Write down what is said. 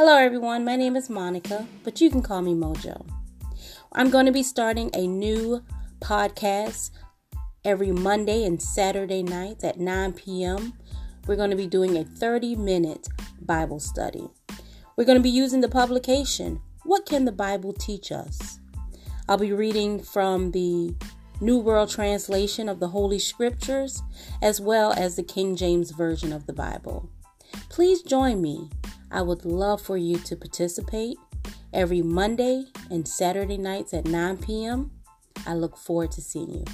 Hello everyone, my name is Monica, but you can call me Mojo. I'm going to be starting a new podcast every Monday and Saturday nights at 9 p.m. We're going to be doing a 30-minute Bible study. We're going to be using the publication, What Can the Bible Teach Us? I'll be reading from the New World Translation of the Holy Scriptures, as well as the King James Version of the Bible. Please join me. I would love for you to participate every Monday and Saturday nights at 9 p.m. I look forward to seeing you.